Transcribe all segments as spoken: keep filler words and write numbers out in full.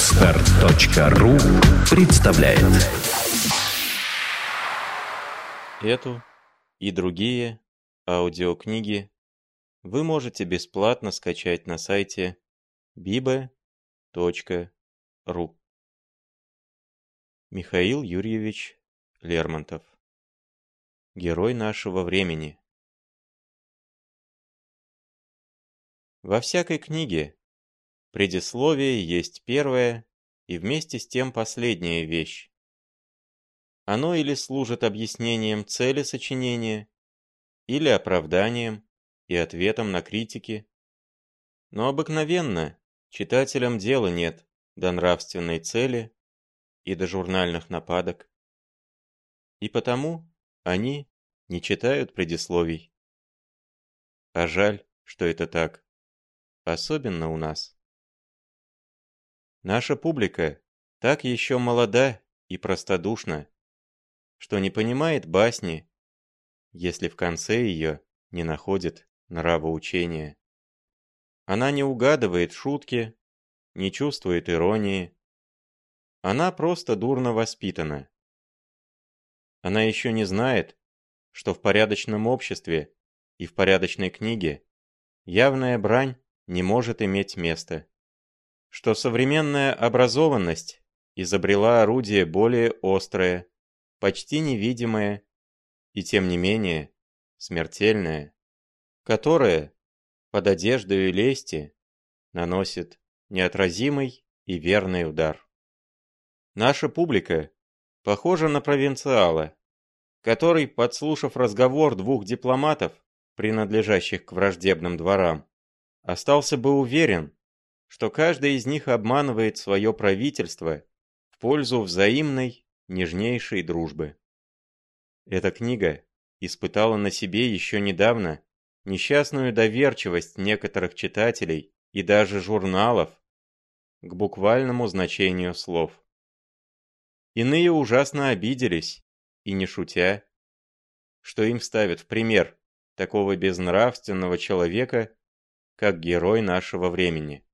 Старт.ру представляет. Эту и другие аудиокниги вы можете бесплатно скачать на сайте биба точка ру. Михаил Юрьевич Лермонтов. Герой нашего времени. Во всякой книге предисловие есть первая и вместе с тем последняя вещь. Оно или служит объяснением цели сочинения, или оправданием и ответом на критики. Но обыкновенно читателям дела нет до нравственной цели и до журнальных нападок. И потому они не читают предисловий. А жаль, что это так. Особенно у нас. Наша публика так еще молода и простодушна, что не понимает басни, если в конце ее не находит нравоучения. Она не угадывает шутки, не чувствует иронии. Она просто дурно воспитана. Она еще не знает, что в порядочном обществе и в порядочной книге явная брань не может иметь места, что современная образованность изобрела орудие более острое, почти невидимое и, тем не менее, смертельное, которое под одеждою лести наносит неотразимый и верный удар. Наша публика похожа на провинциала, который, подслушав разговор двух дипломатов, принадлежащих к враждебным дворам, остался бы уверен, что каждый из них обманывает свое правительство в пользу взаимной, нежнейшей дружбы. Эта книга испытала на себе еще недавно несчастную доверчивость некоторых читателей и даже журналов к буквальному значению слов. Иные ужасно обиделись, и не шутя, что им ставят в пример такого безнравственного человека, как герой нашего времени.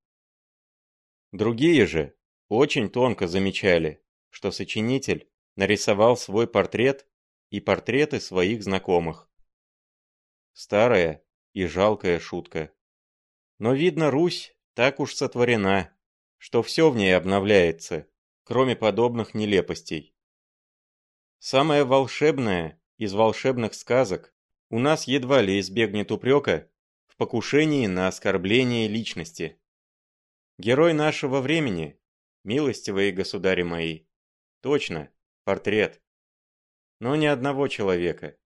Другие же очень тонко замечали, что сочинитель нарисовал свой портрет и портреты своих знакомых. Старая и жалкая шутка. Но, видно, Русь так уж сотворена, что все в ней обновляется, кроме подобных нелепостей. Самое волшебное из волшебных сказок у нас едва ли избегнет упрека в покушении на оскорбление личности. Герой нашего времени, милостивые государи мои, точно, портрет. Но ни одного человека.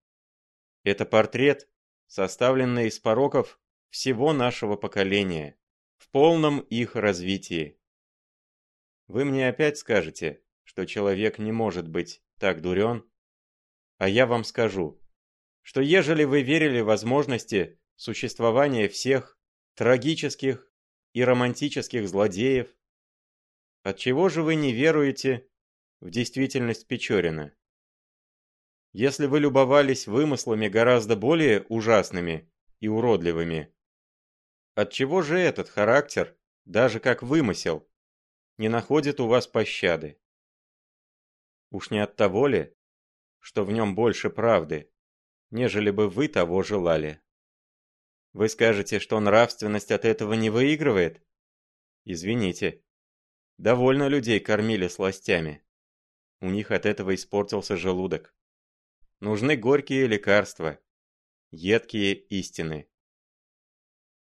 Это портрет, составленный из пороков всего нашего поколения, в полном их развитии. Вы мне опять скажете, что человек не может быть так дурен, а я вам скажу, что ежели вы верили возможности существования всех трагических и романтических злодеев, отчего же вы не веруете в действительность Печорина? Если вы любовались вымыслами гораздо более ужасными и уродливыми, отчего же этот характер, даже как вымысел, не находит у вас пощады? Уж не от того ли, что в нем больше правды, нежели бы вы того желали? Вы скажете, что нравственность от этого не выигрывает? Извините. Довольно людей кормили сластями. У них от этого испортился желудок. Нужны горькие лекарства, едкие истины.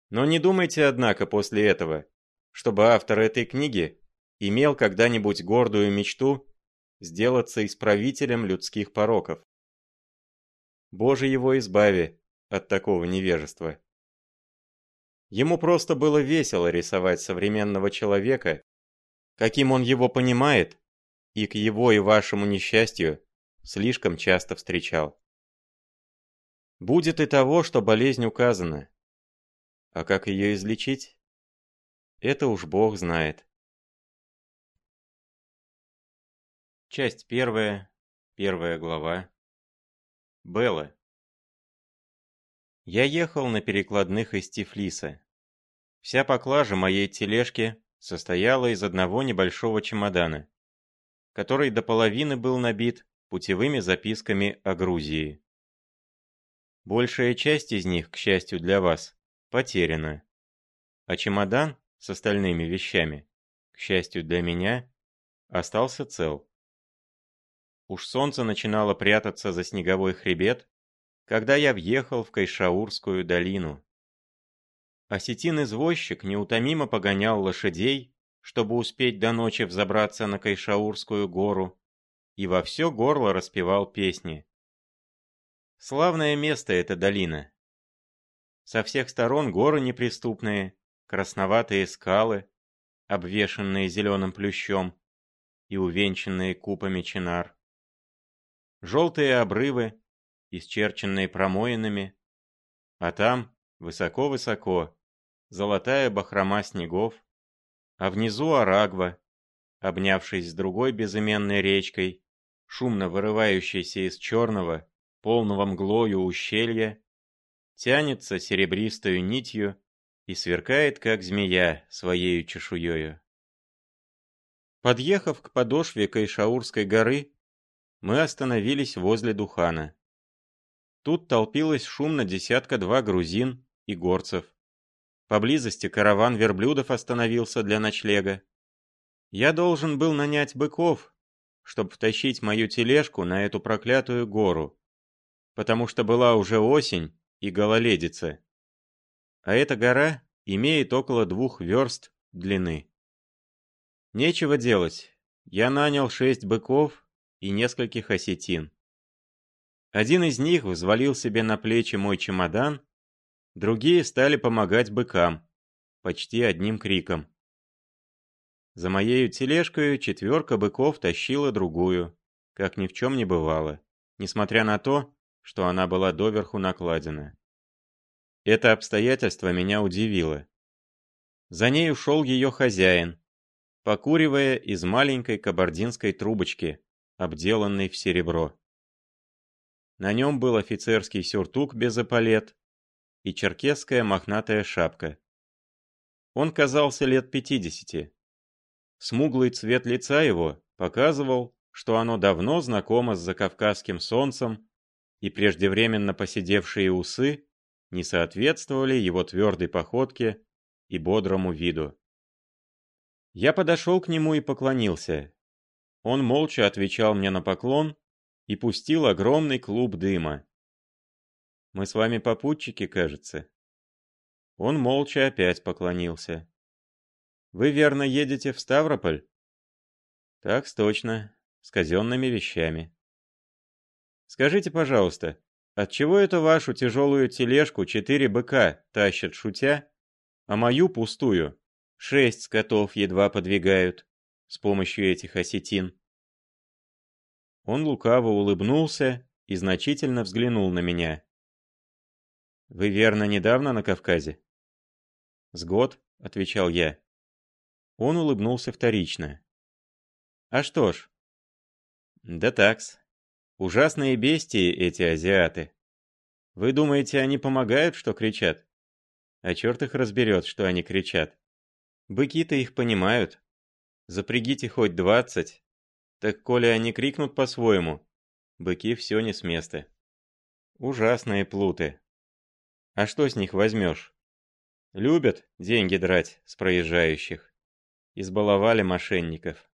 Но не думайте, однако, после этого, чтобы автор этой книги имел когда-нибудь гордую мечту сделаться исправителем людских пороков. Боже его избави от такого невежества. Ему просто было весело рисовать современного человека, каким он его понимает, и к его и вашему несчастью слишком часто встречал. Будет и того, что болезнь указана. А как ее излечить? Это уж Бог знает. Часть первая, первая глава. Бэла. Я ехал на перекладных из Тифлиса. Вся поклажа моей тележки состояла из одного небольшого чемодана, который до половины был набит путевыми записками о Грузии. Большая часть из них, к счастью для вас, потеряна, а чемодан с остальными вещами, к счастью для меня, остался цел. Уж солнце начинало прятаться за снеговой хребет, когда я въехал в Кайшаурскую долину. Осетин-извозчик неутомимо погонял лошадей, чтобы успеть до ночи взобраться на Кайшаурскую гору, и во все горло распевал песни. Славное место эта долина. Со всех сторон горы неприступные, красноватые скалы, обвешанные зеленым плющом и увенчанные купами чинар. Желтые обрывы, исчерченные промоинами, а там, высоко-высоко, золотая бахрома снегов, а внизу Арагва, обнявшись с другой безымянной речкой, шумно вырывающейся из черного, полного мглою ущелья, тянется серебристою нитью и сверкает, как змея, своею чешуёю. Подъехав к подошве Кайшаурской горы, мы остановились возле Духана. Тут толпилось шумно десятка-два грузин и горцев. Поблизости караван верблюдов остановился для ночлега. Я должен был нанять быков, чтобы втащить мою тележку на эту проклятую гору, потому что была уже осень и гололедица. А эта гора имеет около двух верст длины. Нечего делать, я нанял шесть быков и нескольких осетин. Один из них взвалил себе на плечи мой чемодан, другие стали помогать быкам, почти одним криком. За моею тележкою четверка быков тащила другую, как ни в чем не бывало, несмотря на то, что она была доверху накладена. Это обстоятельство меня удивило. За ней ушел ее хозяин, покуривая из маленькой кабардинской трубочки, обделанной в серебро. На нем был офицерский сюртук без эполет и черкесская мохнатая шапка. Он казался лет пятидесяти. Смуглый цвет лица его показывал, что оно давно знакомо с закавказским солнцем, и преждевременно поседевшие усы не соответствовали его твердой походке и бодрому виду. Я подошел к нему и поклонился. Он молча отвечал мне на поклон и пустил огромный клуб дыма. «Мы с вами попутчики, кажется». Он молча опять поклонился. «Вы, верно, едете в Ставрополь?» «Так точно, с казенными вещами». «Скажите, пожалуйста, отчего это вашу тяжелую тележку четыре быка тащат шутя, а мою пустую шесть скотов едва подвигают с помощью этих осетин?» Он лукаво улыбнулся и значительно взглянул на меня. «Вы, верно, недавно на Кавказе?» «С год», — отвечал я. Он улыбнулся вторично. «А что ж?» «Да такс. Ужасные бестии эти азиаты. Вы думаете, они помогают, что кричат? А черт их разберет, что они кричат. Быки-то их понимают. Запрягите хоть двадцать. Так коли они крикнут по-своему, быки все не с места. Ужасные плуты. А что с них возьмешь? Любят деньги драть с проезжающих. Избаловали мошенников.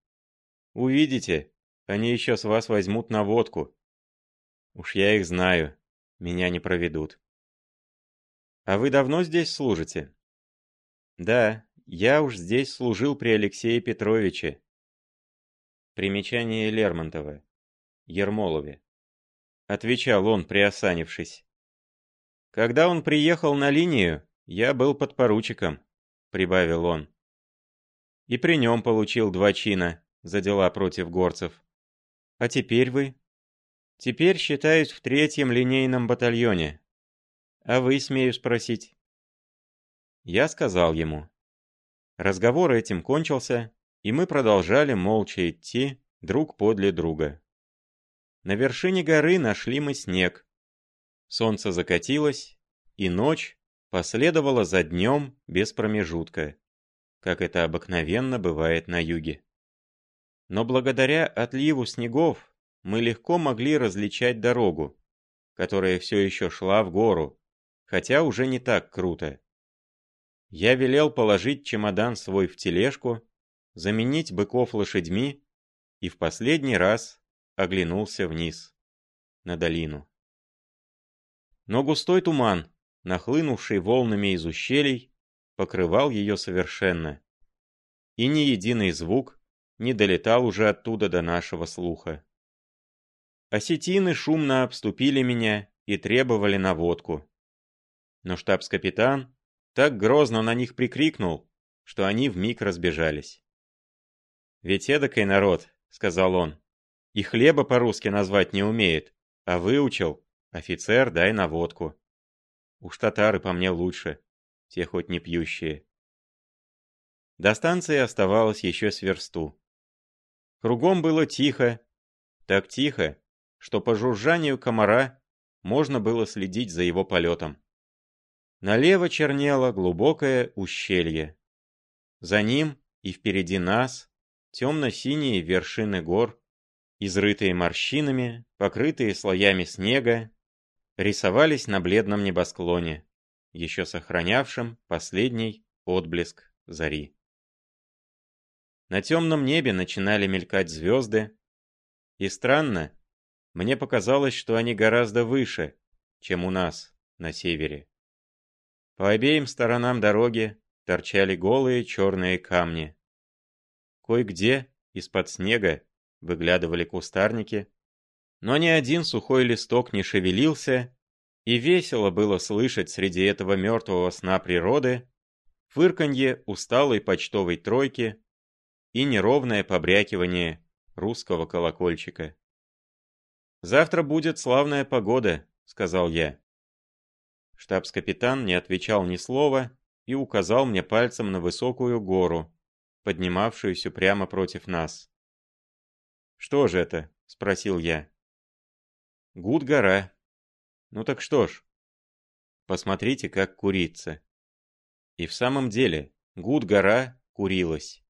Увидите, они еще с вас возьмут на водку. Уж я их знаю, меня не проведут». «А вы давно здесь служите?» «Да, я уж здесь служил при Алексее Петровиче». Примечание Лермонтова. Ермолове. Отвечал он, приосанившись. «Когда он приехал на линию, я был подпоручиком», прибавил он. «И при нем получил два чина за дела против горцев. А теперь вы?» «Теперь считаюсь в третьем линейном батальоне. А вы, смею спросить?» Я сказал ему. Разговор этим кончился, и мы продолжали молча идти друг подле друга. На вершине горы нашли мы снег. Солнце закатилось, и ночь последовала за днем без промежутка, как это обыкновенно бывает на юге. Но благодаря отливу снегов мы легко могли различать дорогу, которая все еще шла в гору, хотя уже не так круто. Я велел положить чемодан свой в тележку, заменить быков лошадьми и в последний раз оглянулся вниз, на долину. Но густой туман, нахлынувший волнами из ущелий, покрывал ее совершенно, и ни единый звук не долетал уже оттуда до нашего слуха. Осетины шумно обступили меня и требовали на водку. Но штабс-капитан так грозно на них прикрикнул, что они вмиг разбежались. «Ведь эдакой народ, — сказал он, — и хлеба по-русски назвать не умеет, а выучил: офицер, дай на водку. Уж татары по мне лучше, те хоть не пьющие». До станции оставалось еще с версту. Кругом было тихо, так тихо, что по жужжанию комара можно было следить за его полетом. Налево чернело глубокое ущелье. За ним и впереди нас темно-синие вершины гор, изрытые морщинами, покрытые слоями снега, рисовались на бледном небосклоне, еще сохранявшем последний отблеск зари. На темном небе начинали мелькать звезды, и странно, мне показалось, что они гораздо выше, чем у нас на севере. По обеим сторонам дороги торчали голые черные камни. Кое-где из-под снега выглядывали кустарники, но ни один сухой листок не шевелился, и весело было слышать среди этого мертвого сна природы фырканье усталой почтовой тройки и неровное побрякивание русского колокольчика. «Завтра будет славная погода», — сказал я. Штабс-капитан не отвечал ни слова и указал мне пальцем на высокую гору, поднимавшуюся прямо против нас. «Что же это?» — спросил я. «Гуд-гора. Ну так что ж, посмотрите, как курится». И в самом деле Гуд-гора курилась.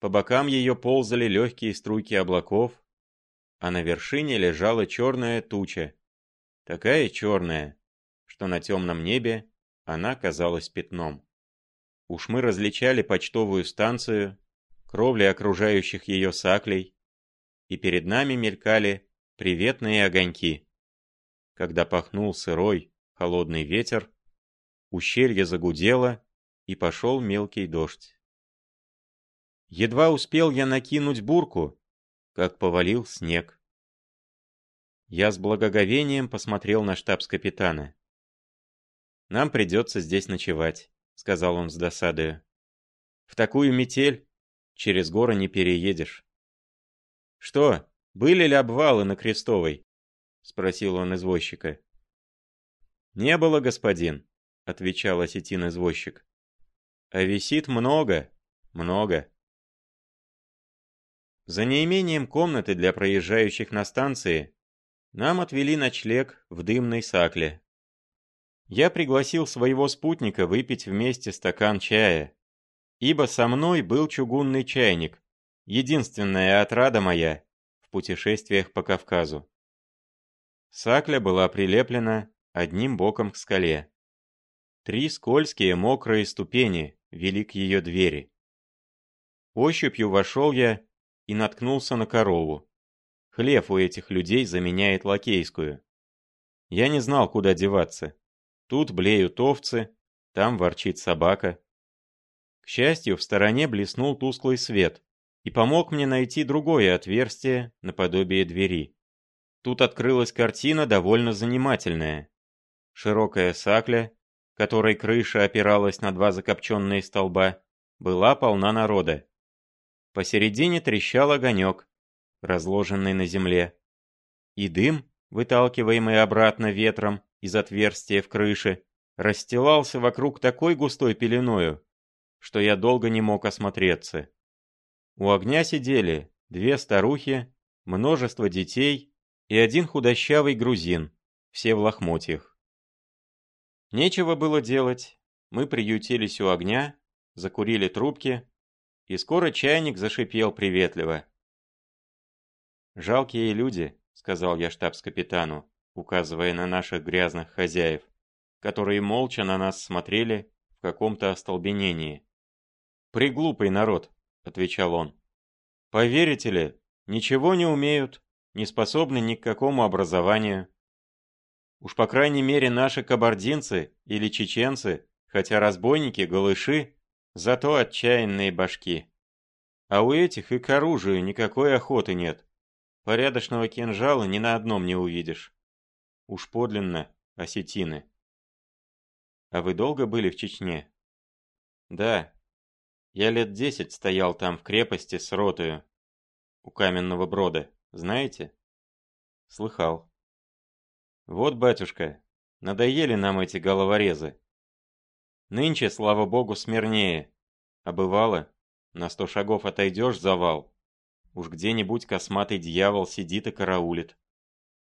По бокам ее ползали легкие струйки облаков, а на вершине лежала черная туча, такая черная, что на темном небе она казалась пятном. Уж мы различали почтовую станцию, кровли окружающих ее саклей, и перед нами мелькали приветные огоньки. Когда пахнул сырой, холодный ветер, ущелье загудело, и пошел мелкий дождь. Едва успел я накинуть бурку, как повалил снег. Я с благоговением посмотрел на штабс-капитана. «Нам придется здесь ночевать», — сказал он с досадою. «В такую метель через горы не переедешь». «Что, были ли обвалы на Крестовой?» — спросил он извозчика. «Не было, господин», — отвечал осетин-извозчик. «А висит много, много». За неимением комнаты для проезжающих на станции нам отвели ночлег в дымной сакле. Я пригласил своего спутника выпить вместе стакан чая, ибо со мной был чугунный чайник, единственная отрада моя в путешествиях по Кавказу. Сакля была прилеплена одним боком к скале. Три скользкие мокрые ступени вели к ее двери. Ощупью вошел я и наткнулся на корову. Хлев у этих людей заменяет лакейскую. Я не знал, куда деваться. Тут блеют овцы, там ворчит собака. К счастью, в стороне блеснул тусклый свет и помог мне найти другое отверстие наподобие двери. Тут открылась картина довольно занимательная. Широкая сакля, которой крыша опиралась на два закопченные столба, была полна народа. Посередине трещал огонек, разложенный на земле, и дым, выталкиваемый обратно ветром из отверстия в крыше, расстилался вокруг такой густой пеленою, что я долго не мог осмотреться. У огня сидели две старухи, множество детей и один худощавый грузин, все в лохмотьях. Нечего было делать, мы приютились у огня, закурили трубки и скоро чайник зашипел приветливо. «Жалкие люди», — сказал я штабс-капитану, указывая на наших грязных хозяев, которые молча на нас смотрели в каком-то остолбенении. «Приглупый народ», — отвечал он. «Поверите ли, ничего не умеют, не способны ни к какому образованию. Уж по крайней мере наши кабардинцы или чеченцы, хотя разбойники, голыши, зато отчаянные башки. А у этих и к оружию никакой охоты нет. Порядочного кинжала ни на одном не увидишь. Уж подлинно осетины». «А вы долго были в Чечне?» «Да. Я лет десять стоял там в крепости с ротою. У Каменного Брода. Знаете?» «Слыхал». «Вот, батюшка, надоели нам эти головорезы. Нынче, слава богу, смирнее. А бывало, на сто шагов отойдешь — завал. Уж где-нибудь косматый дьявол сидит и караулит.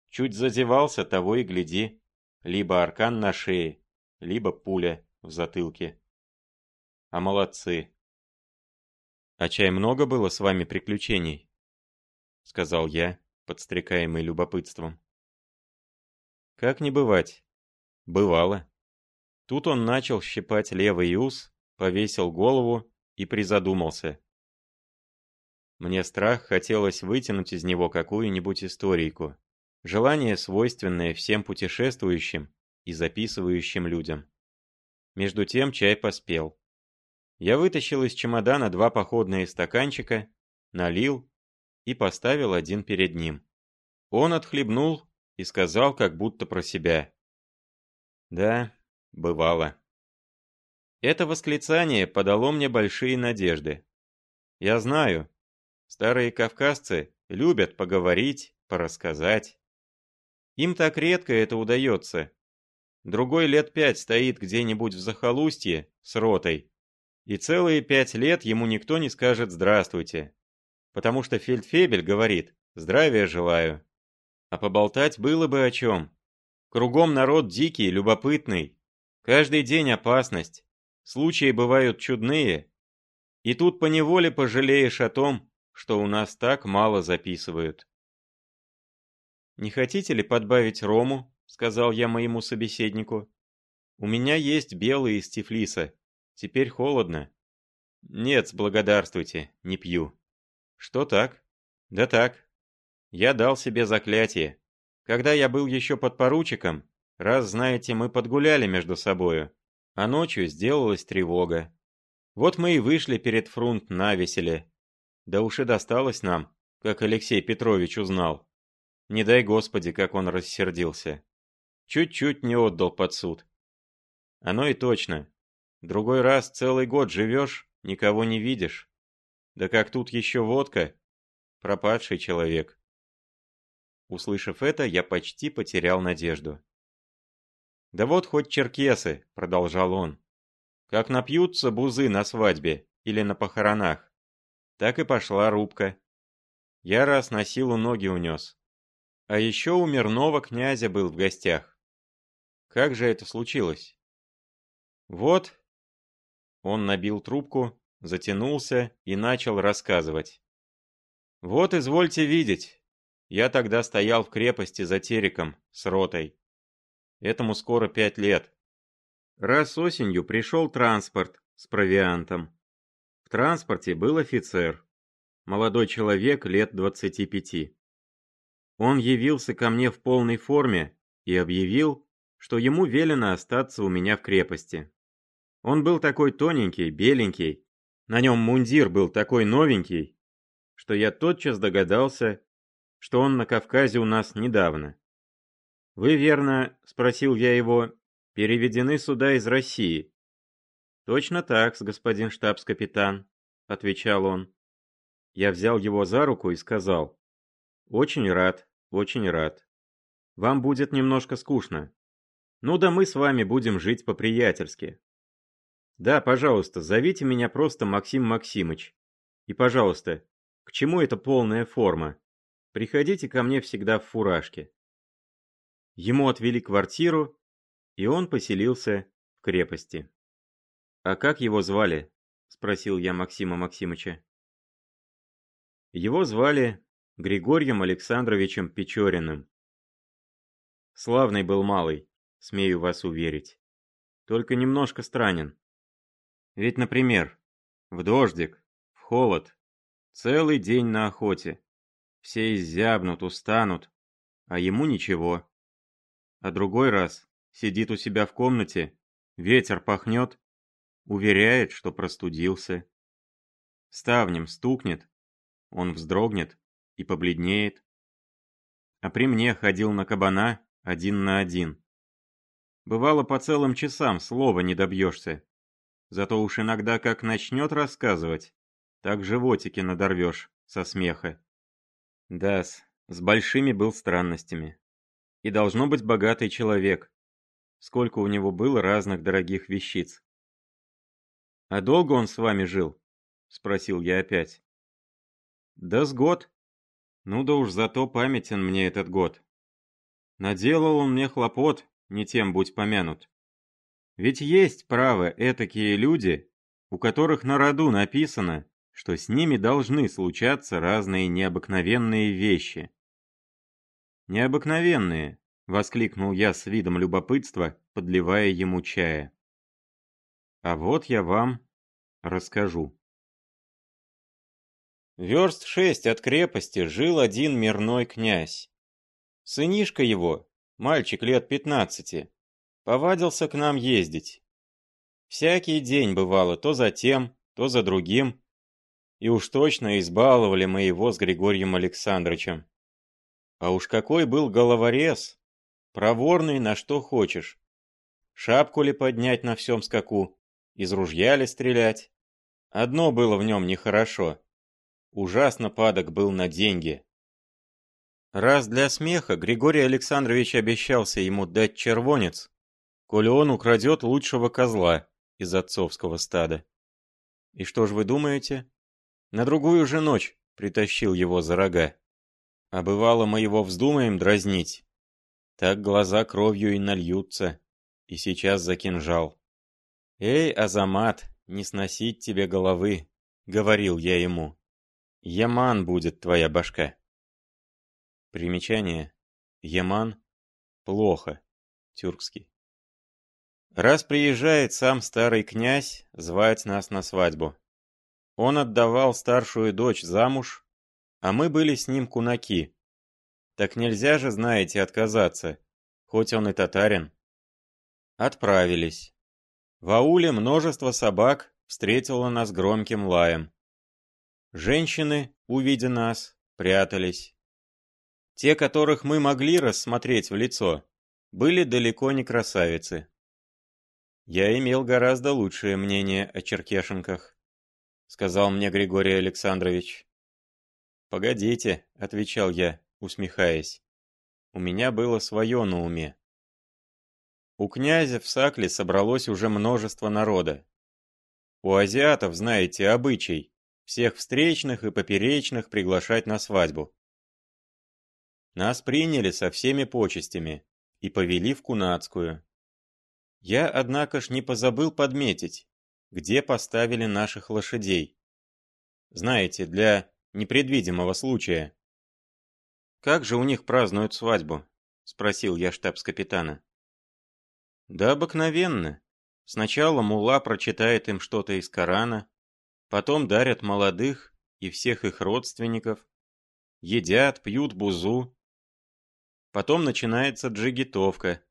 Чуть зазевался, того и гляди. Либо аркан на шее, либо пуля в затылке. А молодцы». «А чай много было с вами приключений?» — сказал я, подстрекаемый любопытством. «Как не бывать? Бывало». Тут он начал щипать левый ус, повесил голову и призадумался. Мне страх хотелось вытянуть из него какую-нибудь историйку, желание, свойственное всем путешествующим и записывающим людям. Между тем чай поспел. Я вытащил из чемодана два походные стаканчика, налил и поставил один перед ним. Он отхлебнул и сказал как будто про себя: «Да, бывало». Это восклицание подало мне большие надежды. Я знаю, старые кавказцы любят поговорить, порассказать. Им так редко это удается. Другой лет пять стоит где-нибудь в захолустье с ротой, и целые пять лет ему никто не скажет «здравствуйте», потому что фельдфебель говорит «здравия желаю». А поболтать было бы о чем. Кругом народ дикий, любопытный. Каждый день опасность. Случаи бывают чудные. И тут поневоле пожалеешь о том, что у нас так мало записывают. «Не хотите ли подбавить рому?» — сказал я моему собеседнику. «У меня есть белый из Тифлиса. Теперь холодно». «Нет, благодарствуйте, не пью». «Что так?» «Да так. Я дал себе заклятие. Когда я был еще подпоручиком, раз, знаете, мы подгуляли между собою, а ночью сделалась тревога. Вот мы и вышли перед фрунт на веселе. Да уж и досталось нам, как Алексей Петрович узнал. Не дай Господи, как он рассердился. Чуть-чуть не отдал под суд. Оно и точно. Другой раз целый год живешь, никого не видишь. Да как тут еще водка? Пропадший человек». Услышав это, я почти потерял надежду. «Да вот хоть черкесы», — продолжал он, — «как напьются бузы на свадьбе или на похоронах, так и пошла рубка. Я раз на силу ноги унес. А еще у мирного князя был в гостях. Как же это случилось? Вот...» Он набил трубку, затянулся и начал рассказывать. «Вот, извольте видеть, я тогда стоял в крепости за Териком с ротой. Этому скоро пять лет. Раз осенью пришел транспорт с провиантом. В транспорте был офицер, молодой человек лет двадцати пяти. Он явился ко мне в полной форме и объявил, что ему велено остаться у меня в крепости. Он был такой тоненький, беленький, на нем мундир был такой новенький, что я тотчас догадался, что он на Кавказе у нас недавно. «Вы, верно, — спросил я его, — переведены сюда из России?» «Точно так, господин штабс-капитан, — отвечал он. Я взял его за руку и сказал: «Очень рад, очень рад. Вам будет немножко скучно. Ну да мы с вами будем жить по-приятельски. Да, пожалуйста, зовите меня просто Максим Максимыч. И, пожалуйста, к чему эта полная форма? Приходите ко мне всегда в фуражке». Ему отвели квартиру, и он поселился в крепости. «А как его звали?» – спросил я Максима Максимыча. Его звали Григорием Александровичем Печориным. Славный был малый, смею вас уверить. Только немножко странен. Ведь, например, в дождик, в холод, целый день на охоте. Все изябнут, устанут, а ему ничего. А другой раз сидит у себя в комнате, ветер пахнет, уверяет, что простудился. Ставнем стукнет, он вздрогнет и побледнеет. А при мне ходил на кабана один на один. Бывало, по целым часам слова не добьешься. Зато уж иногда как начнет рассказывать, так животики надорвешь со смеха. Да-с, с большими был странностями. И должно быть богатый человек. Сколько у него было разных дорогих вещиц. «А долго он с вами жил?» — спросил я опять. «Да с год. Ну да уж зато памятен мне этот год. Наделал он мне хлопот, не тем будь помянут. Ведь есть, право, этакие люди, у которых на роду написано, что с ними должны случаться разные необыкновенные вещи». «Необыкновенные!» — воскликнул я с видом любопытства, подливая ему чая. «А вот я вам расскажу». Верст шесть от крепости жил один мирной князь. Сынишка его, мальчик лет пятнадцати, повадился к нам ездить. Всякий день бывало то за тем, то за другим, и уж точно избаловали мы его с Григорием Александровичем. А уж какой был головорез, проворный на что хочешь, шапку ли поднять на всем скаку, из ружья ли стрелять. Одно было в нем нехорошо, ужасно падок был на деньги. Раз для смеха Григорий Александрович обещался ему дать червонец, коли он украдет лучшего козла из отцовского стада. И что ж вы думаете? На другую же ночь притащил его за рога. А бывало, мы его вздумаем дразнить. Так глаза кровью и нальются, и сейчас за кинжал. «Эй, Азамат, не сносить тебе головы», — говорил я ему. «Яман будет твоя башка». Примечание. Яман. Плохо. Тюркский. Раз приезжает сам старый князь звать нас на свадьбу. Он отдавал старшую дочь замуж, а мы были с ним кунаки. Так нельзя же, знаете, отказаться, хоть он и татарин. Отправились. В ауле множество собак встретило нас громким лаем. Женщины, увидя нас, прятались. Те, которых мы могли рассмотреть в лицо, были далеко не красавицы. «Я имел гораздо лучшее мнение о черкешенках», — сказал мне Григорий Александрович. «Погодите», — отвечал я, усмехаясь. «У меня было свое на уме». У князя в Сакле собралось уже множество народа. У азиатов, знаете, обычай всех встречных и поперечных приглашать на свадьбу. Нас приняли со всеми почестями и повели в Кунацкую. Я, однако ж, не позабыл подметить, где поставили наших лошадей. Знаете, для непредвидимого случая. «Как же у них празднуют свадьбу?» — спросил я штабс-капитана. «Да обыкновенно. Сначала мулла прочитает им что-то из Корана, потом дарят молодых и всех их родственников, едят, пьют бузу. Потом начинается джигитовка,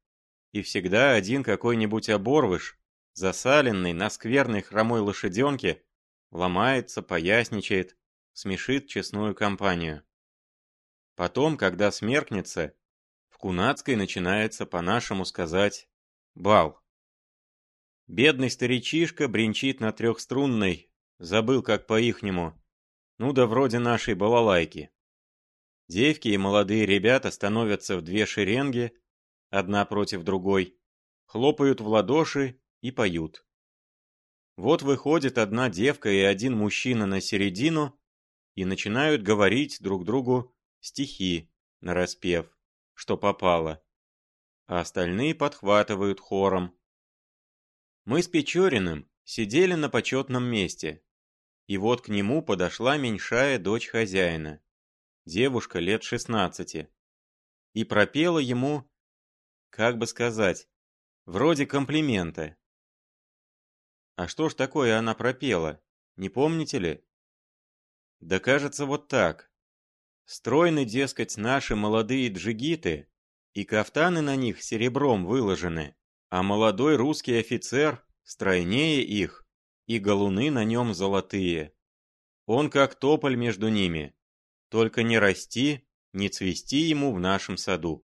и всегда один какой-нибудь оборвыш, засаленный на скверной хромой лошаденке, ломается, поясничает, смешит честную компанию. Потом, когда смеркнется, в Кунацкой начинается, по-нашему сказать, бал. Бедный старичишка бренчит на трехструнной, забыл как по-ихнему, ну да вроде нашей балалайки. Девки и молодые ребята становятся в две шеренги, одна против другой, хлопают в ладоши и поют. Вот выходит одна девка и один мужчина на середину и начинают говорить друг другу стихи, нараспев, что попало, а остальные подхватывают хором. Мы с Печориным сидели на почетном месте. И вот к нему подошла меньшая дочь хозяина, девушка лет шестнадцати, и пропела ему, как бы сказать, вроде комплимента. А что ж такое она пропела, не помните ли? Да кажется, вот так. Стройны, дескать, наши молодые джигиты, и кафтаны на них серебром выложены, а молодой русский офицер стройнее их, и галуны на нем золотые. Он как тополь между ними, только не расти, не цвести ему в нашем саду.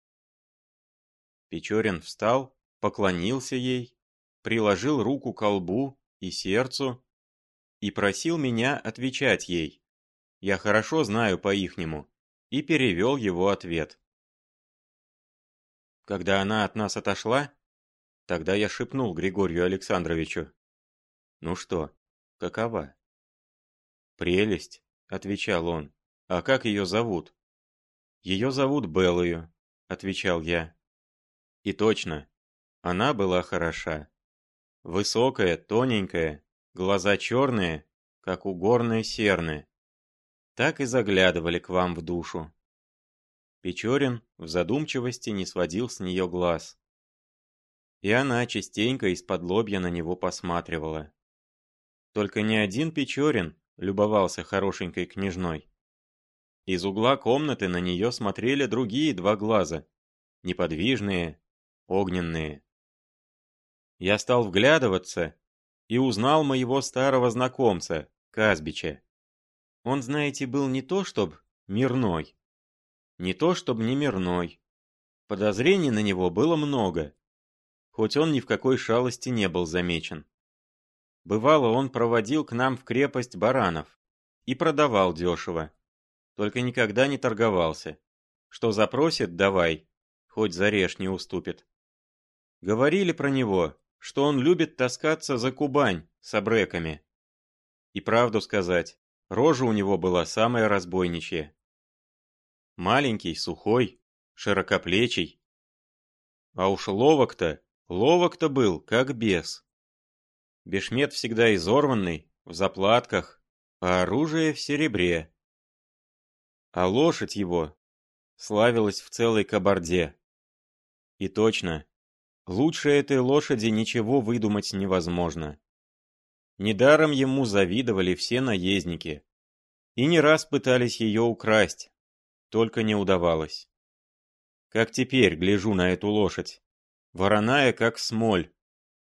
Печорин встал, поклонился ей, приложил руку ко лбу и сердцу и просил меня отвечать ей. Я хорошо знаю по-ихнему, и перевел его ответ. Когда она от нас отошла, тогда я шепнул Григорию Александровичу: «Ну что, какова?» «Прелесть», — отвечал он. «А как ее зовут?» «Ее зовут Бэлою», — отвечал я. И точно, она была хороша. Высокая, тоненькая, глаза черные, как у горной серны. Так и заглядывали к вам в душу. Печорин в задумчивости не сводил с нее глаз. И она частенько из-под лобья на него посматривала. Только не один Печорин любовался хорошенькой княжной. Из угла комнаты на нее смотрели другие два глаза, неподвижные, огненные. Я стал вглядываться и узнал моего старого знакомца, Казбича. Он, знаете, был не то чтоб мирной, не то чтоб не мирной. Подозрений на него было много, хоть он ни в какой шалости не был замечен. Бывало, он проводил к нам в крепость баранов и продавал дешево, только никогда не торговался. Что запросит, давай, хоть зарежь, не уступит. Говорили про него, что он любит таскаться за Кубань с абреками. И правду сказать, рожа у него была самая разбойничья. Маленький, сухой, широкоплечий. А уж ловок-то, ловок-то был, как бес. Бешмет всегда изорванный, в заплатках, а оружие в серебре. А лошадь его славилась в целой Кабарде. И точно, лучше этой лошади ничего выдумать невозможно. Недаром ему завидовали все наездники. И не раз пытались ее украсть, только не удавалось. Как теперь гляжу на эту лошадь. Вороная, как смоль,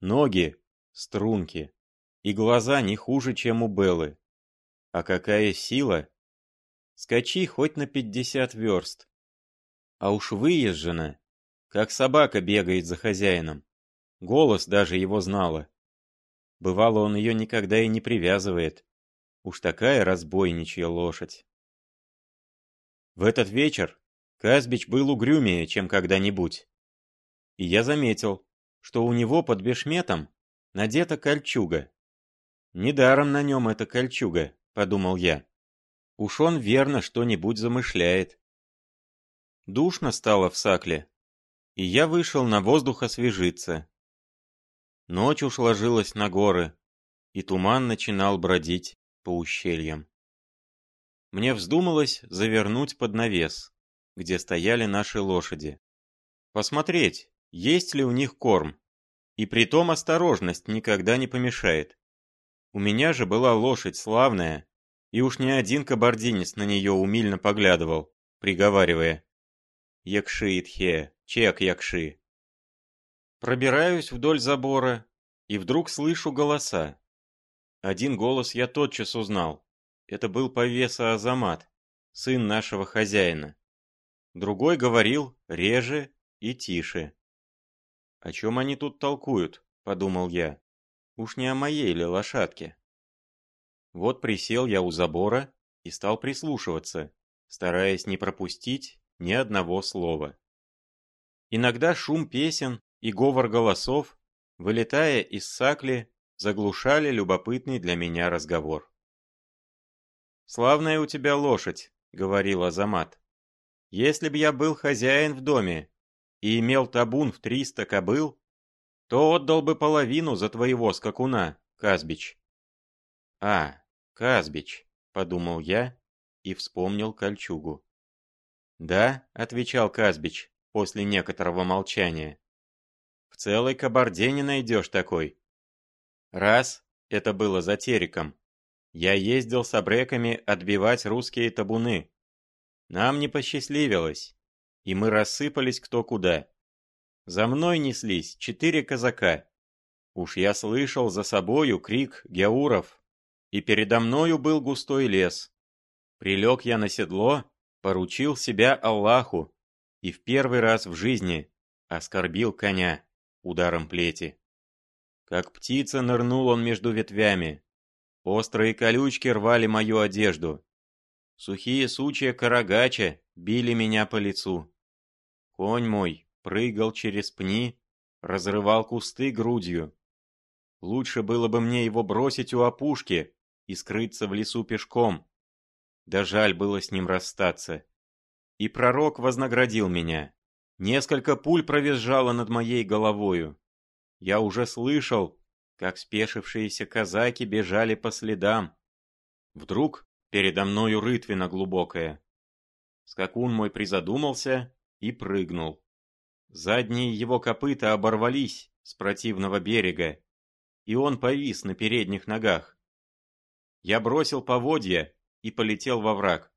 ноги — струнки, и глаза не хуже, чем у Беллы. А какая сила! Скачи хоть на пятьдесят верст. А уж выезжена, как собака бегает за хозяином. Голос даже его знала. Бывало, он ее никогда и не привязывает. Уж такая разбойничья лошадь. В этот вечер Казбич был угрюмее, чем когда-нибудь. И я заметил, что у него под бешметом надета кольчуга. «Недаром на нем эта кольчуга», — подумал я. «Уж он верно что-нибудь замышляет». Душно стало в сакле, и я вышел на воздух освежиться. Ночь уж ложилась на горы, и туман начинал бродить по ущельям. Мне вздумалось завернуть под навес, где стояли наши лошади. Посмотреть, есть ли у них корм. И притом осторожность никогда не помешает. У меня же была лошадь славная, и уж не один кабардинец на нее умильно поглядывал, приговаривая: «Якши итхе, чек якши». Пробираюсь вдоль забора, и вдруг слышу голоса. Один голос я тотчас узнал. Это был повеса Азамат, сын нашего хозяина. Другой говорил реже и тише. «О чем они тут толкуют?» — подумал я. «Уж не о моей ли лошадке?» Вот присел я у забора и стал прислушиваться, стараясь не пропустить ни одного слова. Иногда шум песен и говор голосов, вылетая из сакли, заглушали любопытный для меня разговор. «Славная у тебя лошадь», — говорил Азамат. «Если б я был хозяин в доме и имел табун в триста кобыл, то отдал бы половину за твоего скакуна, Казбич. А, Казбич, подумал я и вспомнил кольчугу. Да, отвечал Казбич после некоторого молчания. В целой Кабарде не найдешь такой. Раз, это было за Териком, я ездил с абреками отбивать русские табуны. Нам не посчастливилось, и мы рассыпались кто куда. За мной неслись четыре казака. Уж я слышал за собою крик гяуров, и передо мною был густой лес. Прилег я на седло, поручил себя Аллаху, и в первый раз в жизни оскорбил коня ударом плети. Как птица нырнул он между ветвями. Острые колючки рвали мою одежду. Сухие сучья карагача били меня по лицу. Конь мой прыгал через пни, разрывал кусты грудью. Лучше было бы мне его бросить у опушки и скрыться в лесу пешком. Да жаль было с ним расстаться. И пророк вознаградил меня. Несколько пуль провизжало над моей головою. Я уже слышал, как спешившиеся казаки бежали по следам. Вдруг передо мною рытвина глубокая. Скакун мой призадумался и прыгнул. Задние его копыта оборвались с противного берега, и он повис на передних ногах. Я бросил поводья и полетел во враг.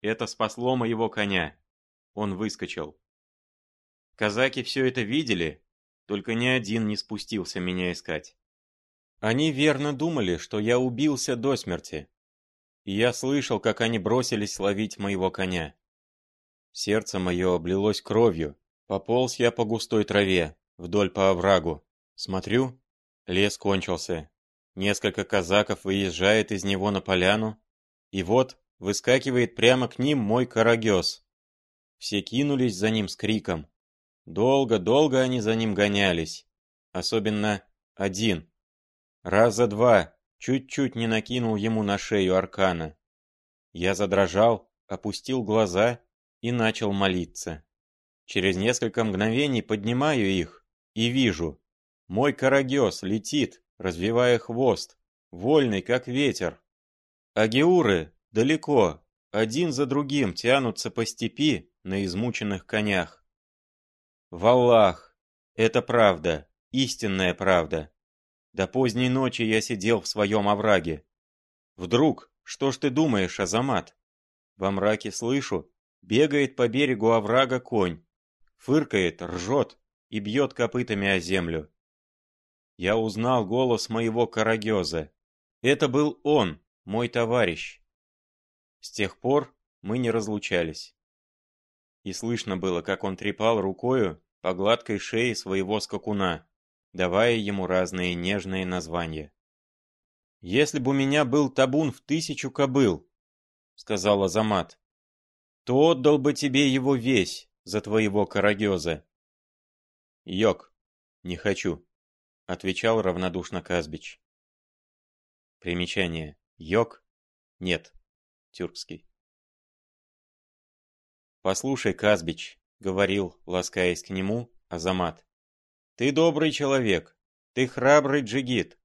Это спасло моего коня. Он выскочил. Казаки все это видели, только ни один не спустился меня искать. Они верно думали, что я убился до смерти. И я слышал, как они бросились ловить моего коня. Сердце мое облилось кровью. Пополз я по густой траве, вдоль по оврагу. Смотрю, лес кончился. Несколько казаков выезжает из него на поляну. И вот выскакивает прямо к ним мой карагёз. Все кинулись за ним с криком. Долго-долго они за ним гонялись. Особенно один. Раза два чуть-чуть не накинул ему на шею аркана. Я задрожал, опустил глаза и начал молиться. Через несколько мгновений поднимаю их и вижу. Мой карагёз летит, развивая хвост, вольный как ветер. А геуры далеко, один за другим тянутся по степи на измученных конях. Валлах, это правда, истинная правда. До поздней ночи я сидел в своем овраге. Вдруг, что ж ты думаешь, Азамат? Во мраке слышу, бегает по берегу оврага конь, фыркает, ржет и бьет копытами о землю. Я узнал голос моего карагёза. Это был он, мой товарищ. С тех пор мы не разлучались. И слышно было, как он трепал рукою по гладкой шее своего скакуна, давая ему разные нежные названия. «Если бы у меня был табун в тысячу кобыл, — сказал Азамат, — то отдал бы тебе его весь за твоего карагёза». «Йок, не хочу», — отвечал равнодушно Казбич. Примечание. «Йок? Нет». Тюркский. «Послушай, Казбич, — говорил, ласкаясь к нему, Азамат, — ты добрый человек, ты храбрый джигит,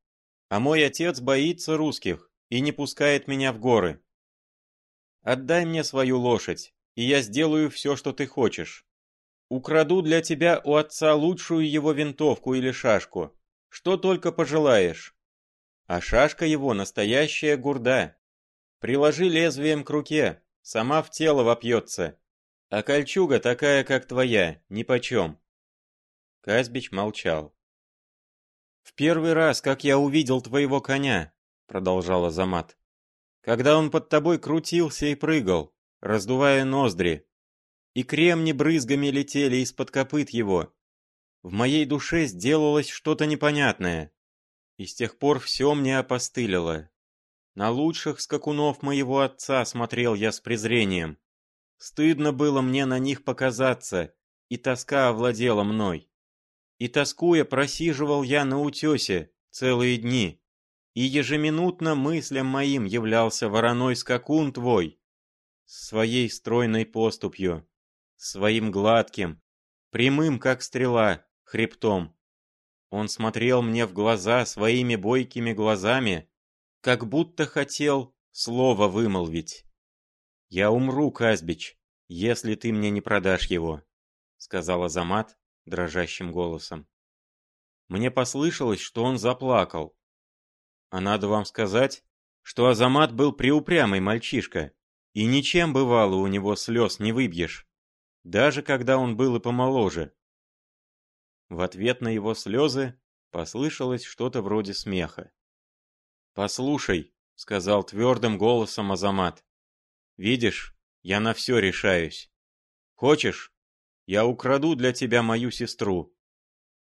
а мой отец боится русских и не пускает меня в горы. Отдай мне свою лошадь, и я сделаю все, что ты хочешь. Украду для тебя у отца лучшую его винтовку или шашку, что только пожелаешь. А шашка его настоящая гурда. Приложи лезвием к руке, сама в тело вопьется. А кольчуга такая, как твоя, нипочем». Казбич молчал. «В первый раз, как я увидел твоего коня, — продолжал Азамат, — когда он под тобой крутился и прыгал, раздувая ноздри, и кремни брызгами летели из-под копыт его, в моей душе сделалось что-то непонятное, и с тех пор все мне опостылило. На лучших скакунов моего отца смотрел я с презрением. Стыдно было мне на них показаться, и тоска овладела мной. И тоскуя просиживал я на утесе целые дни, и ежеминутно мыслям моим являлся вороной скакун твой, с своей стройной поступью, своим гладким, прямым, как стрела, хребтом. Он смотрел мне в глаза своими бойкими глазами, как будто хотел слово вымолвить. «Я умру, Казбич, если ты мне не продашь его», — сказал Азамат дрожащим голосом. Мне послышалось, что он заплакал. А надо вам сказать, что Азамат был преупрямый мальчишка, и ничем бывало у него слез не выбьешь, даже когда он был и помоложе. В ответ на его слезы послышалось что-то вроде смеха. «Послушай», — сказал твердым голосом Азамат, — «видишь, я на все решаюсь. Хочешь, я украду для тебя мою сестру.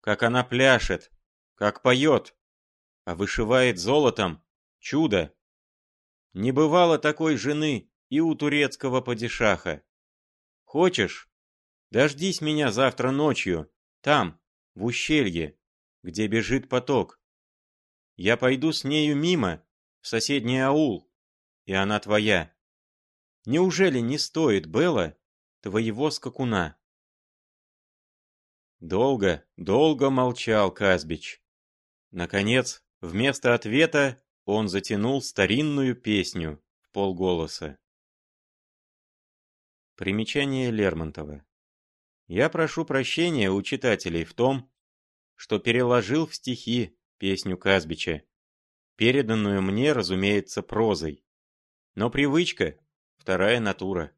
Как она пляшет, как поет, а вышивает золотом чудо. Не бывало такой жены и у турецкого падишаха. Хочешь, дождись меня завтра ночью, там, в ущелье, где бежит поток. Я пойду с нею мимо, в соседний аул, и она твоя. Неужели не стоит, Бэла, твоего скакуна?» Долго, долго молчал Казбич. Наконец, вместо ответа он затянул старинную песню в полголоса. Примечание Лермонтова. Я прошу прощения у читателей в том, что переложил в стихи песню Казбича, переданную мне, разумеется, прозой. Но привычка — вторая натура.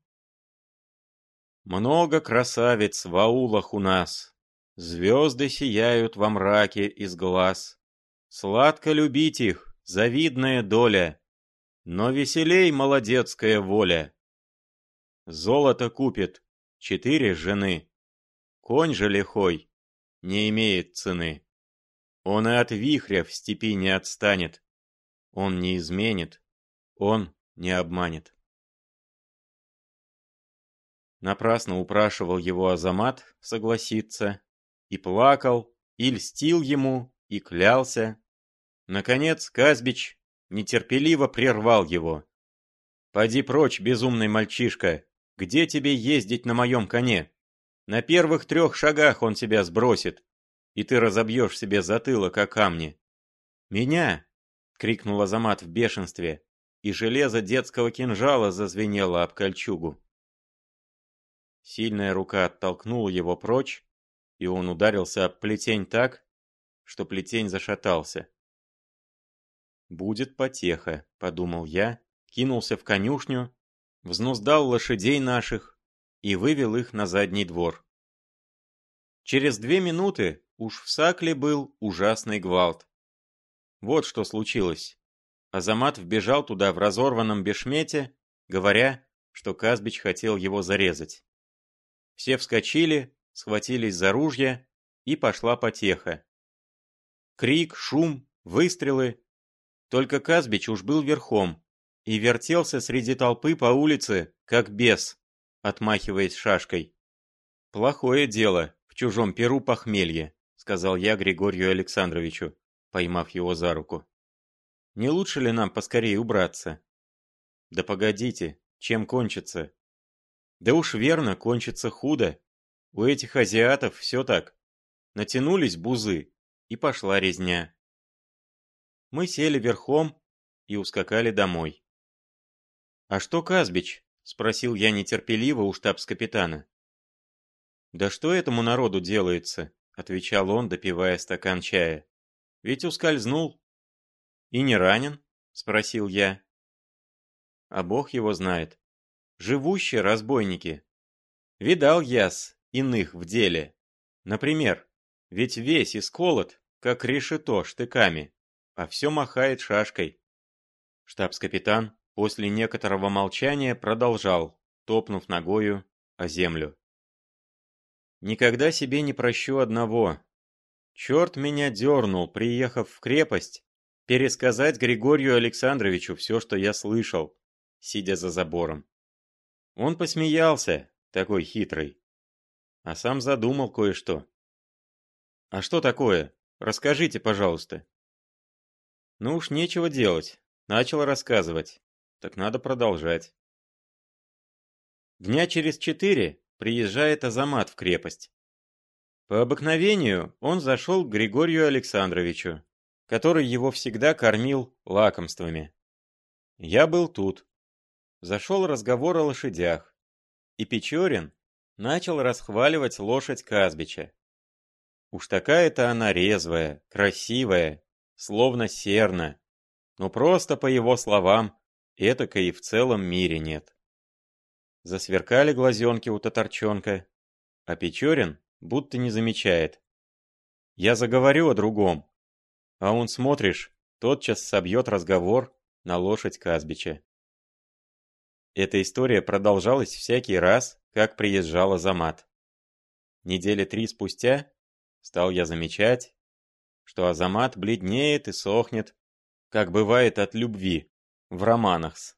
«Много красавиц в аулах у нас, звезды сияют во мраке из глаз. Сладко любить их, завидная доля, но веселей молодецкая воля. Золото купит четыре жены. Конь же лихой не имеет цены. Он и от вихря в степи не отстанет. Он не изменит, он не обманет». Напрасно упрашивал его Азамат согласиться. И плакал, и льстил ему, и клялся. Наконец Казбич нетерпеливо прервал его. «Поди прочь, безумный мальчишка, где тебе ездить на моем коне? На первых трех шагах он тебя сбросит, и ты разобьешь себе затылок о камни». «Меня!» — крикнул Азамат в бешенстве, и железо детского кинжала зазвенело об кольчугу. Сильная рука оттолкнула его прочь, и он ударился об плетень так, что плетень зашатался. «Будет потеха», — подумал я, кинулся в конюшню, взнуздал лошадей наших и вывел их на задний двор. Через две минуты уж в сакле был ужасный гвалт. Вот что случилось. Азамат вбежал туда в разорванном бешмете, говоря, что Казбич хотел его зарезать. Все вскочили, схватились за ружья, и пошла потеха. Крик, шум, выстрелы. Только Казбич уж был верхом и вертелся среди толпы по улице, как бес, отмахиваясь шашкой. «Плохое дело в чужом перу похмелье», — сказал я Григорию Александровичу, поймав его за руку. «Не лучше ли нам поскорее убраться?» «Да погодите, чем кончится?» «Да уж верно, кончится худо. У этих азиатов все так. Натянулись бузы, и пошла резня». Мы сели верхом и ускакали домой. «А что, Казбич?» — спросил я нетерпеливо у штабс-капитана. «Да что этому народу делается?» — отвечал он, допивая стакан чая. «Ведь ускользнул». «И не ранен?» — спросил я. «А бог его знает. Живущие разбойники. Видал яс иных в деле. Например, ведь весь исколот, как решето, штыками, а все махает шашкой». Штабс-капитан после некоторого молчания продолжал, топнув ногою о землю. «Никогда себе не прощу одного. Черт меня дернул, приехав в крепость, пересказать Григорию Александровичу все, что я слышал, сидя за забором. Он посмеялся, такой хитрый, а сам задумал кое-что». «А что такое? Расскажите, пожалуйста». «Ну уж нечего делать. Начал рассказывать. Так надо продолжать». Дня через четыре приезжает Азамат в крепость. По обыкновению он зашел к Григорию Александровичу, который его всегда кормил лакомствами. Я был тут. Зашел разговор о лошадях, и Печорин начал расхваливать лошадь Казбича. Уж такая-то она резвая, красивая, словно серна, но просто, по его словам, этакой и в целом мире нет. Засверкали глазенки у татарчонка, а Печорин будто не замечает. Я заговорю о другом, а он, смотришь, тотчас собьет разговор на лошадь Казбича. Эта история продолжалась всякий раз, как приезжал Азамат. Недели три спустя стал я замечать, что Азамат бледнеет и сохнет, как бывает от любви в романах-с.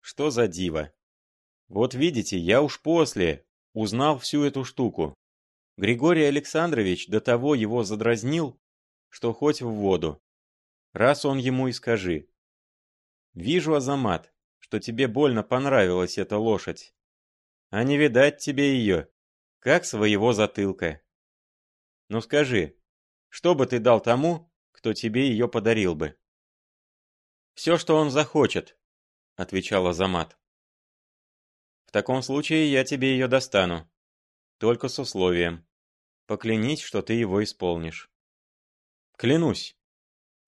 Что за диво? Вот видите, я уж после узнал всю эту штуку. Григорий Александрович до того его задразнил, что хоть в воду. Раз он ему и скажи. Вижу, Азамат, что тебе больно понравилась эта лошадь. А не видать тебе ее, как своего затылка. Ну скажи, что бы ты дал тому, кто тебе ее подарил бы? Все, что он захочет, отвечал Азамат. В таком случае я тебе ее достану, только с условием. Поклянись, что ты его исполнишь. Клянусь.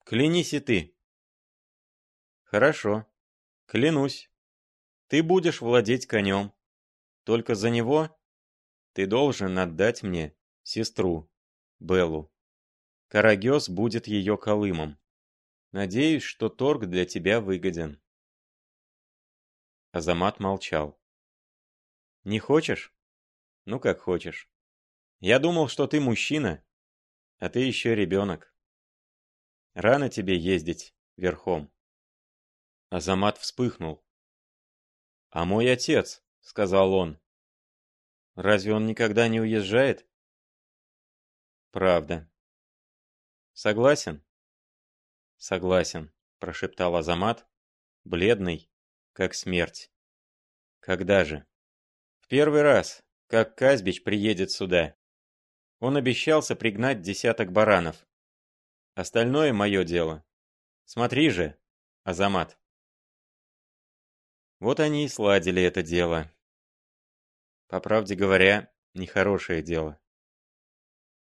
Клянись и ты. Хорошо. Клянусь. Ты будешь владеть конем. Только за него ты должен отдать мне сестру, Бэлу. Карагез будет ее колымом. Надеюсь, что торг для тебя выгоден. Азамат молчал. Не хочешь? Ну как хочешь. Я думал, что ты мужчина, а ты еще ребенок. Рано тебе ездить верхом. Азамат вспыхнул. А мой отец, сказал он. Разве он никогда не уезжает? Правда. Согласен? Согласен, прошептал Азамат, бледный, как смерть. Когда же? Первый раз, как Казбич приедет сюда. Он обещался пригнать десяток баранов. Остальное мое дело. Смотри же, Азамат. Вот они и сладили это дело. По правде говоря, нехорошее дело.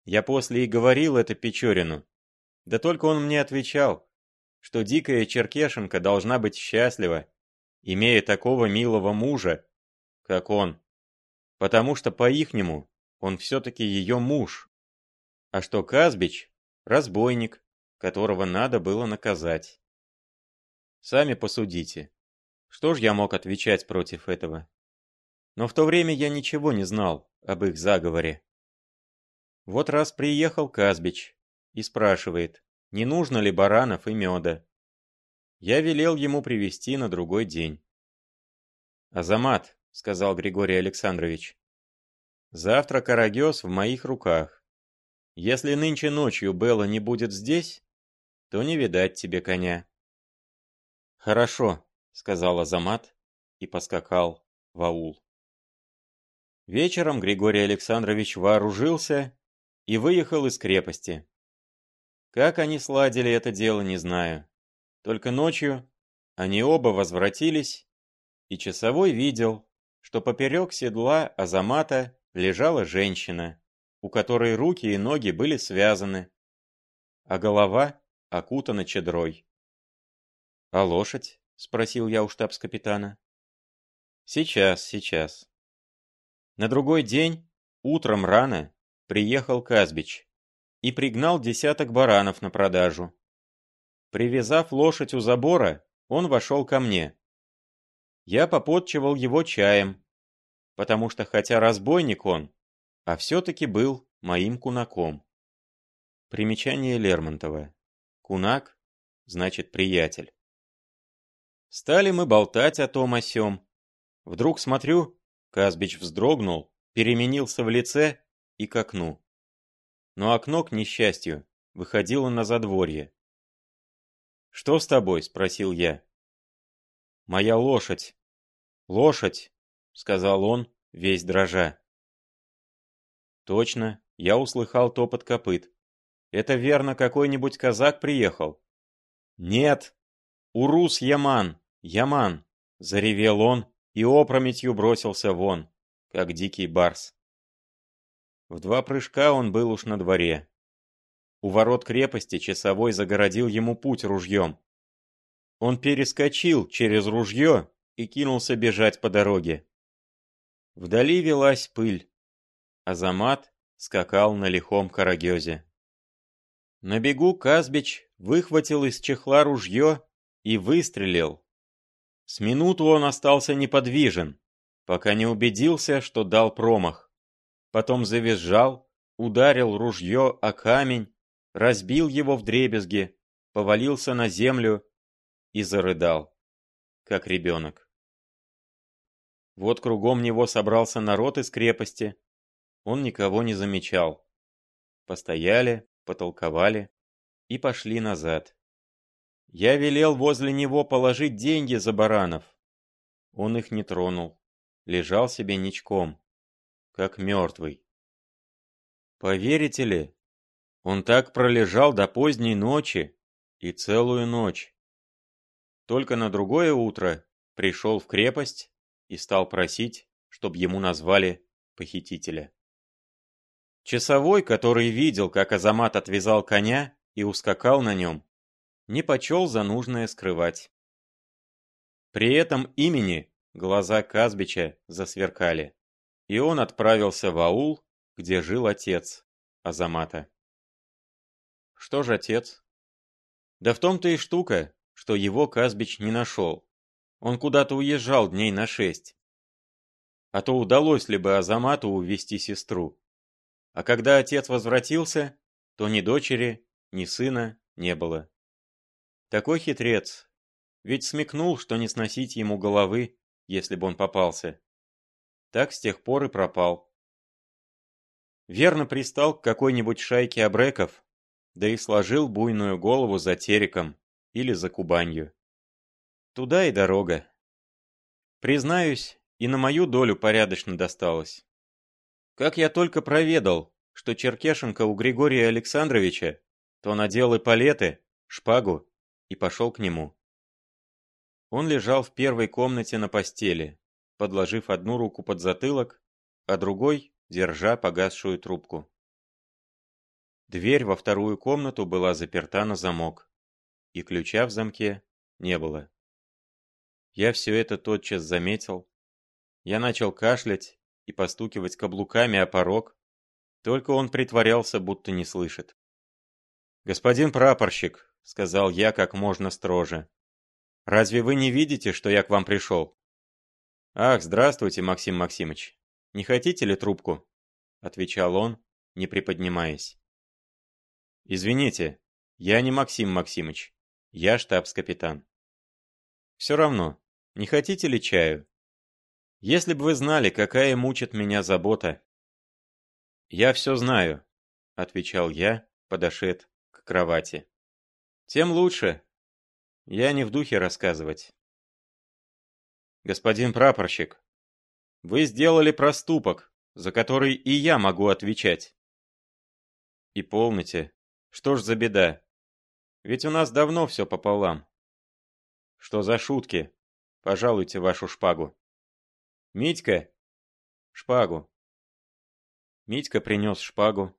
Я после и говорил это Печорину. Да только он мне отвечал, что дикая черкешенка должна быть счастлива, имея такого милого мужа, как он. Потому что, по-ихнему, он все-таки ее муж. А что Казбич – разбойник, которого надо было наказать. Сами посудите. Что ж я мог отвечать против этого? Но в то время я ничего не знал об их заговоре. Вот раз приехал Казбич и спрашивает, не нужно ли баранов и меда. Я велел ему привезти на другой день. Азамат, — сказал Григорий Александрович. «Завтра карагёз в моих руках. Если нынче ночью Бэла не будет здесь, то не видать тебе коня». «Хорошо», — сказал Азамат и поскакал в аул. Вечером Григорий Александрович вооружился и выехал из крепости. Как они сладили это дело, не знаю. Только ночью они оба возвратились, и часовой видел, что поперек седла Азамата лежала женщина, у которой руки и ноги были связаны, а голова окутана чадрой. «А лошадь?» — спросил я у штабс-капитана. «Сейчас, сейчас». На другой день, утром рано, приехал Казбич и пригнал десяток баранов на продажу. Привязав лошадь у забора, он вошел ко мне. Я попотчевал его чаем, потому что хотя разбойник он, а все-таки был моим кунаком. Примечание Лермонтова. Кунак значит приятель. Стали мы болтать о том о сём. Вдруг смотрю, Казбич вздрогнул, переменился в лице и к окну. Но окно, к несчастью, выходило на задворье. «Что с тобой?» — спросил я. «Моя лошадь! Лошадь!» — сказал он, весь дрожа. Точно, я услыхал топот копыт. «Это верно какой-нибудь казак приехал?» «Нет! Урус Яман! Яман!» — заревел он и опрометью бросился вон, как дикий барс. В два прыжка он был уж на дворе. У ворот крепости часовой загородил ему путь ружьем. Он перескочил через ружье и кинулся бежать по дороге. Вдали велась пыль. Азамат скакал на лихом карагезе. На бегу Казбич выхватил из чехла ружье и выстрелил. С минуту он остался неподвижен, пока не убедился, что дал промах. Потом завизжал, ударил ружье о камень, разбил его вдребезги, повалился на землю и зарыдал, как ребенок. Вот кругом него собрался народ из крепости. Он никого не замечал. Постояли, потолковали и пошли назад. Я велел возле него положить деньги за баранов. Он их не тронул, лежал себе ничком, как мертвый. Поверите ли, он так пролежал до поздней ночи и целую ночь. Только на другое утро пришел в крепость и стал просить, чтоб ему назвали похитителя. Часовой, который видел, как Азамат отвязал коня и ускакал на нем, не почел за нужное скрывать. При этом имени глаза Казбича засверкали, и он отправился в аул, где жил отец Азамата. Что же отец? Да в том-то и штука, что его Казбич не нашел. Он куда-то уезжал дней на шесть. А то удалось ли бы Азамату увести сестру. А когда отец возвратился, то ни дочери, ни сына не было. Такой хитрец, ведь смекнул, что не сносить ему головы, если бы он попался. Так с тех пор и пропал. Верно пристал к какой-нибудь шайке абреков, да и сложил буйную голову за Териком или за Кубанью. Туда и дорога. Признаюсь, и на мою долю порядочно досталось. Как я только проведал, что черкешенка у Григория Александровича, то надел эполеты, шпагу и пошел к нему. Он лежал в первой комнате на постели, подложив одну руку под затылок, а другой держа погасшую трубку. Дверь во вторую комнату была заперта на замок, и ключа в замке не было. Я все это тотчас заметил. Я начал кашлять и постукивать каблуками о порог, только он притворялся, будто не слышит. «Господин прапорщик», — сказал я как можно строже, — «разве вы не видите, что я к вам пришел?» «Ах, здравствуйте, Максим Максимыч, не хотите ли трубку?» — отвечал он, не приподнимаясь. «Извините, я не Максим Максимыч, я штабс-капитан». «Все равно, не хотите ли чаю? Если бы вы знали, какая мучит меня забота». «Я все знаю», — отвечал я, подошед к кровати. «Тем лучше. Я не в духе рассказывать». «Господин прапорщик, вы сделали проступок, за который и я могу отвечать. И помните, что ж за беда? Ведь у нас давно все пополам. Что за шутки? Пожалуйте вашу шпагу». «Митька! Шпагу!» Митька принес шпагу.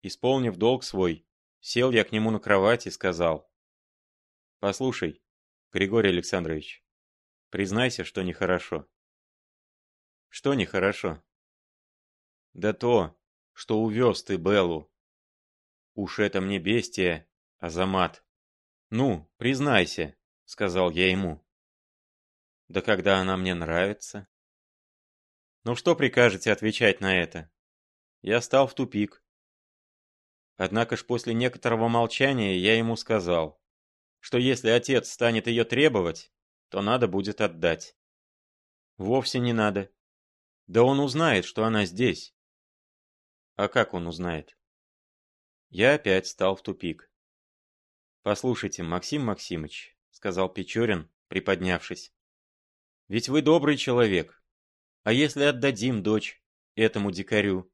Исполнив долг свой, сел я к нему на кровать и сказал: «Послушай, Григорий Александрович, признайся, что нехорошо». «Что нехорошо?» «Да то, что увез ты Бэлу. Уж это мне бестия, Азамат. Ну, признайся», — сказал я ему. «Да когда она мне нравится». «Ну что прикажете отвечать на это?» Я стал в тупик. Однако ж после некоторого молчания я ему сказал, что если отец станет ее требовать, то надо будет отдать. «Вовсе не надо. Да он узнает, что она здесь». «А как он узнает?» Я опять стал в тупик. «Послушайте, Максим Максимыч», — сказал Печорин, приподнявшись, — «ведь вы добрый человек. А если отдадим дочь этому дикарю?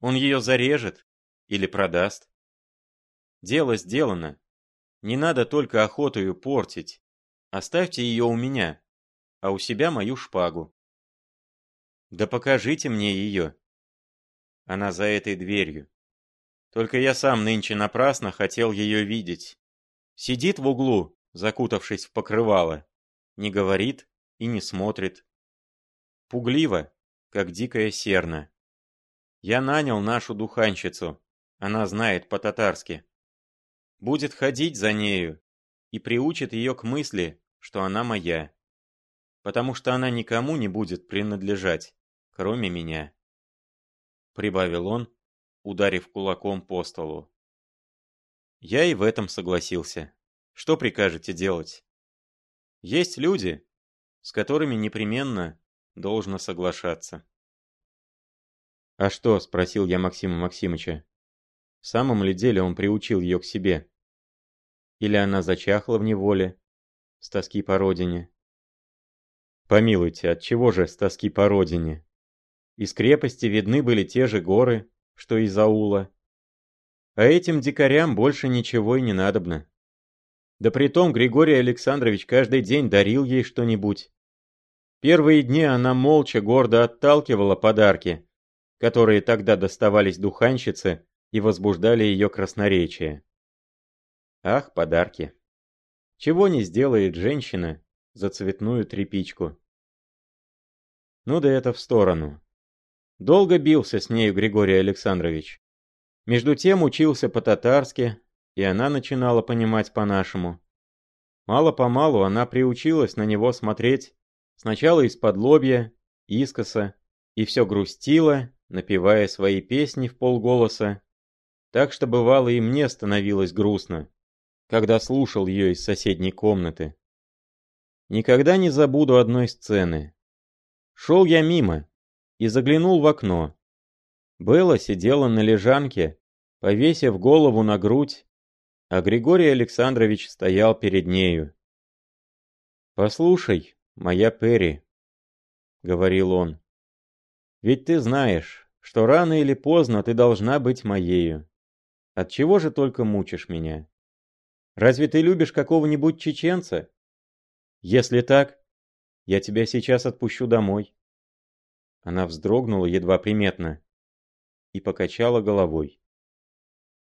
Он ее зарежет или продаст. Дело сделано. Не надо только охоту ее портить. Оставьте ее у меня, а у себя мою шпагу. Да покажите мне ее. Она за этой дверью. Только я сам нынче напрасно хотел ее видеть. Сидит в углу, закутавшись в покрывало. Не говорит и не смотрит. Пугливо, как дикая серна. Я нанял нашу духанщицу. Она знает по-татарски. Будет ходить за нею и приучит ее к мысли, что она моя. Потому что она никому не будет принадлежать, кроме меня. Прибавил он, ударив кулаком по столу. Я и в этом согласился. Что прикажете делать? Есть люди, с которыми непременно должно соглашаться. А что, спросил я Максима Максимыча, в самом ли деле он приучил ее к себе? Или она зачахла в неволе, с тоски по родине? Помилуйте, отчего же с тоски по родине? Из крепости видны были те же горы, что из аула. А этим дикарям больше ничего и не надобно. Да притом Григорий Александрович каждый день дарил ей что-нибудь. Первые дни она молча гордо отталкивала подарки, которые тогда доставались духанщице и возбуждали ее красноречие. Ах, подарки! Чего не сделает женщина за цветную тряпичку? Ну да это в сторону. Долго бился с нею Григорий Александрович. Между тем учился по-татарски, и она начинала понимать по-нашему. Мало-помалу она приучилась на него смотреть, сначала из-под лобья, искоса, и все грустила, напевая свои песни в полголоса. Так что бывало и мне становилось грустно, когда слушал ее из соседней комнаты. Никогда не забуду одной сцены. Шел я мимо и заглянул в окно. Бэла сидела на лежанке, повесив голову на грудь, а Григорий Александрович стоял перед нею. «Послушай, моя Перри», — говорил он, — «ведь ты знаешь, что рано или поздно ты должна быть моею. Отчего же только мучишь меня? Разве ты любишь какого-нибудь чеченца? Если так, я тебя сейчас отпущу домой». Она вздрогнула едва приметно и покачала головой.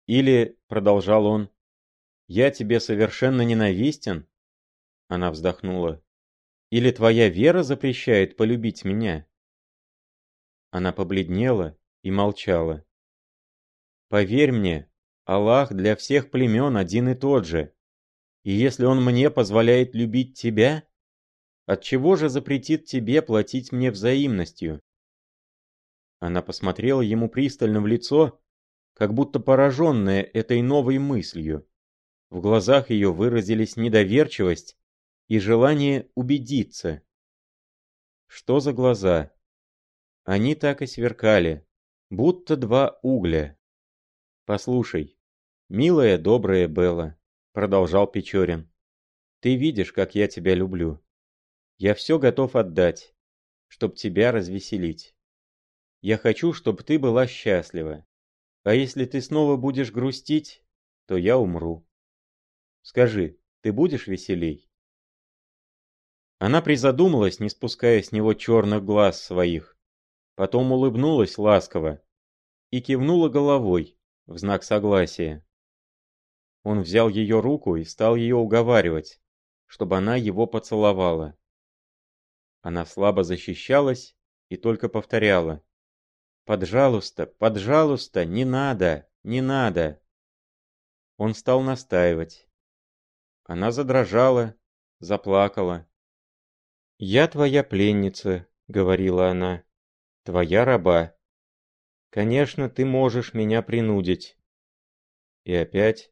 «Или, — продолжал он, — я тебе совершенно ненавистен?» Она вздохнула. «Или твоя вера запрещает полюбить меня?» Она побледнела и молчала. «Поверь мне, Аллах для всех племен один и тот же. И если он мне позволяет любить тебя, отчего же запретит тебе платить мне взаимностью?» Она посмотрела ему пристально в лицо, как будто пораженная этой новой мыслью. В глазах ее выразились недоверчивость и желание убедиться. Что за глаза? Они так и сверкали, будто два угля. «Послушай, милая, добрая Бэла», — продолжал Печорин, — «ты видишь, как я тебя люблю. Я все готов отдать, чтоб тебя развеселить. Я хочу, чтобы ты была счастлива. А если ты снова будешь грустить, то я умру. Скажи, ты будешь веселей?» Она призадумалась, не спуская с него черных глаз своих, потом улыбнулась ласково и кивнула головой в знак согласия. Он взял ее руку и стал ее уговаривать, чтобы она его поцеловала. Она слабо защищалась и только повторяла: «Пожалуйста, пожалуйста, не надо, не надо!» Он стал настаивать. Она задрожала, заплакала. «Я твоя пленница», — говорила она, — «твоя раба. Конечно, ты можешь меня принудить». И опять